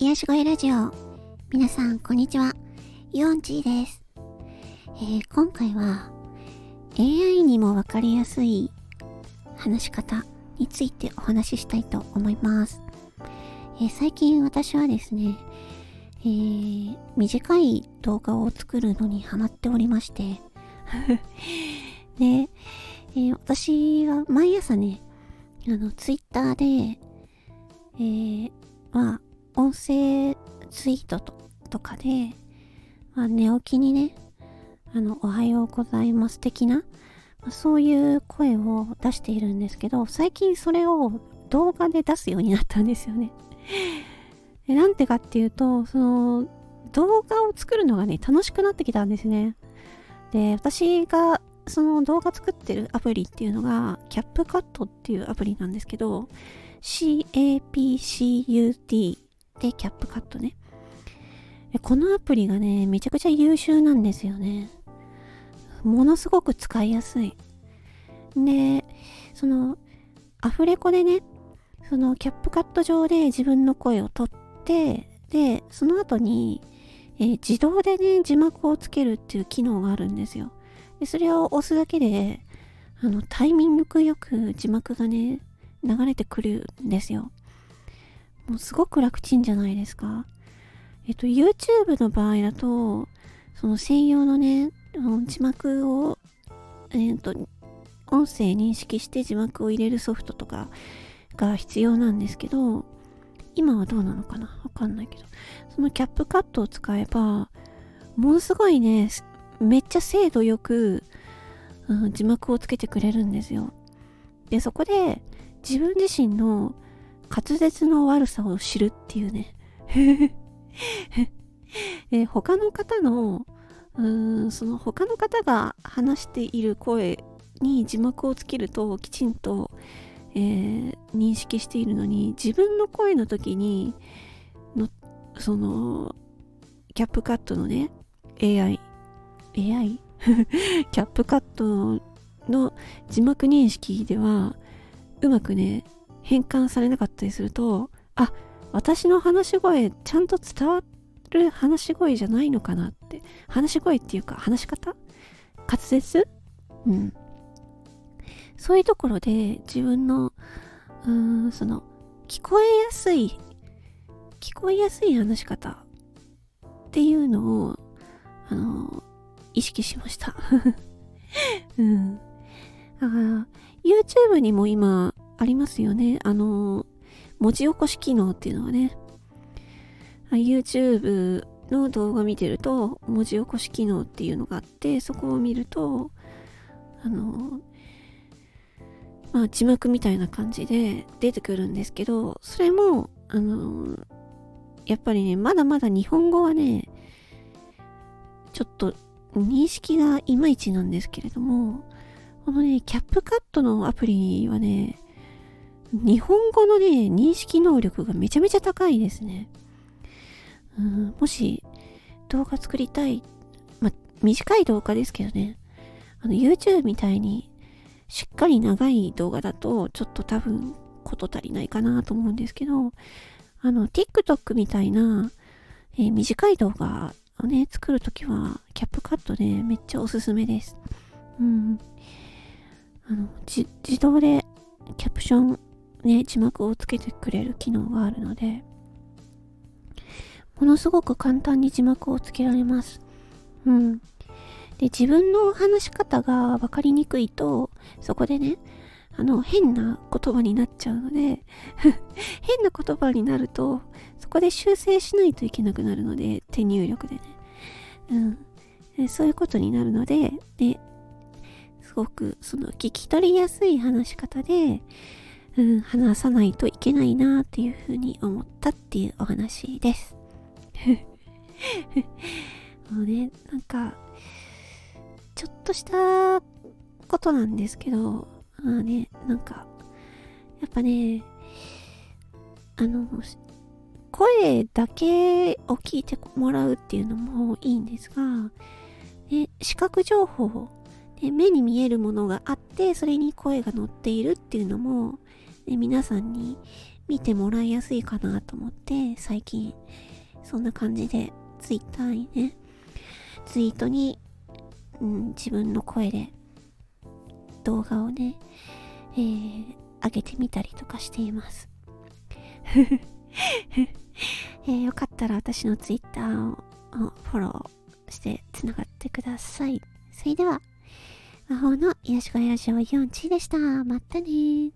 癒し声ラジオ、皆さんこんにちは、イオンチーです。今回は AI にもわかりやすい話し方についてお話ししたいと思います。最近私はですね、短い動画を作るのにハマっておりましてで、私は毎朝ね、ツイッターで、音声ツイートとかで、寝起きにね、おはようございます的な、そういう声を出しているんですけど、最近それを動画で出すようになったんですよね。なんてかっていうと、その動画を作るのがね、楽しくなってきたんですね。で、私がその動画作ってるアプリっていうのが CAPCUT っていうアプリなんですけど、 CAPCUT で CAPCUT ね。このアプリがね、めちゃくちゃ優秀なんですよね。ものすごく使いやすい。で、そのアフレコでね、そのキャップカット上で自分の声を取って、でその後に、自動でね、字幕をつけるっていう機能があるんですよ。でそれを押すだけで、タイミングよく字幕がね、流れてくるんですよ。もうすごく楽ちんじゃないですか。YouTube の場合だと、その専用のね、字幕を音声認識して字幕を入れるソフトとかが必要なんですけど、今はどうなのかな、わかんないけど、そのキャップカットを使えば、ものすごいね、めっちゃ精度よく、字幕をつけてくれるんですよ。でそこで自分自身の滑舌の悪さを知るっていうね他の方のその他の方が話している声に字幕をつけると、きちんと、認識しているのに、自分の声の時にそのキャップカットのね、 AI キャップカットの字幕認識ではうまくね、変換されなかったりすると、あ、私の話し声ちゃんと伝わる話し声じゃないのかなって、話し声っていうか話し方、滑舌、そういうところで自分のその聞こえやすい話し方っていうのを意識しましただから YouTube にも今ありますよね、文字起こし機能っていうのがね。 YouTube の動画見てると文字起こし機能っていうのがあって、そこを見ると字幕みたいな感じで出てくるんですけど、それもやっぱりね、まだまだ日本語はね、ちょっと認識がいまいちなんですけれども、このね、キャップカットのアプリはね、日本語のね、認識能力がめちゃめちゃ高いですね。もし動画作りたい、短い動画ですけどね、YouTube みたいにしっかり長い動画だとちょっと多分こと足りないかなと思うんですけど、TikTok みたいな、短い動画をね、作るときはキャップカットね、めっちゃおすすめです。自動でキャプションね、字幕をつけてくれる機能があるので、ものすごく簡単に字幕をつけられます。で、自分の話し方が分かりにくいと、そこでね、変な言葉になっちゃうので変な言葉になると、そこで修正しないといけなくなるので、手入力でね、でそういうことになるので、すごくその聞き取りやすい話し方で、話さないといけないなっていうふうに思ったっていうお話ですもうね、なんかちょっとしたことなんですけど、なんかやっぱね、声だけを聞いてもらうっていうのもいいんですが、視覚情報、目に見えるものがあって、それに声が乗っているっていうのも、で皆さんに見てもらいやすいかなと思って最近そんな感じでツイッターにねツイートに、自分の声で動画をね、上げてみたりとかしていますよかったら私のツイッターをフォローしてつながってください。それでは魔法の癒し声ラジオ4Cでした。またね。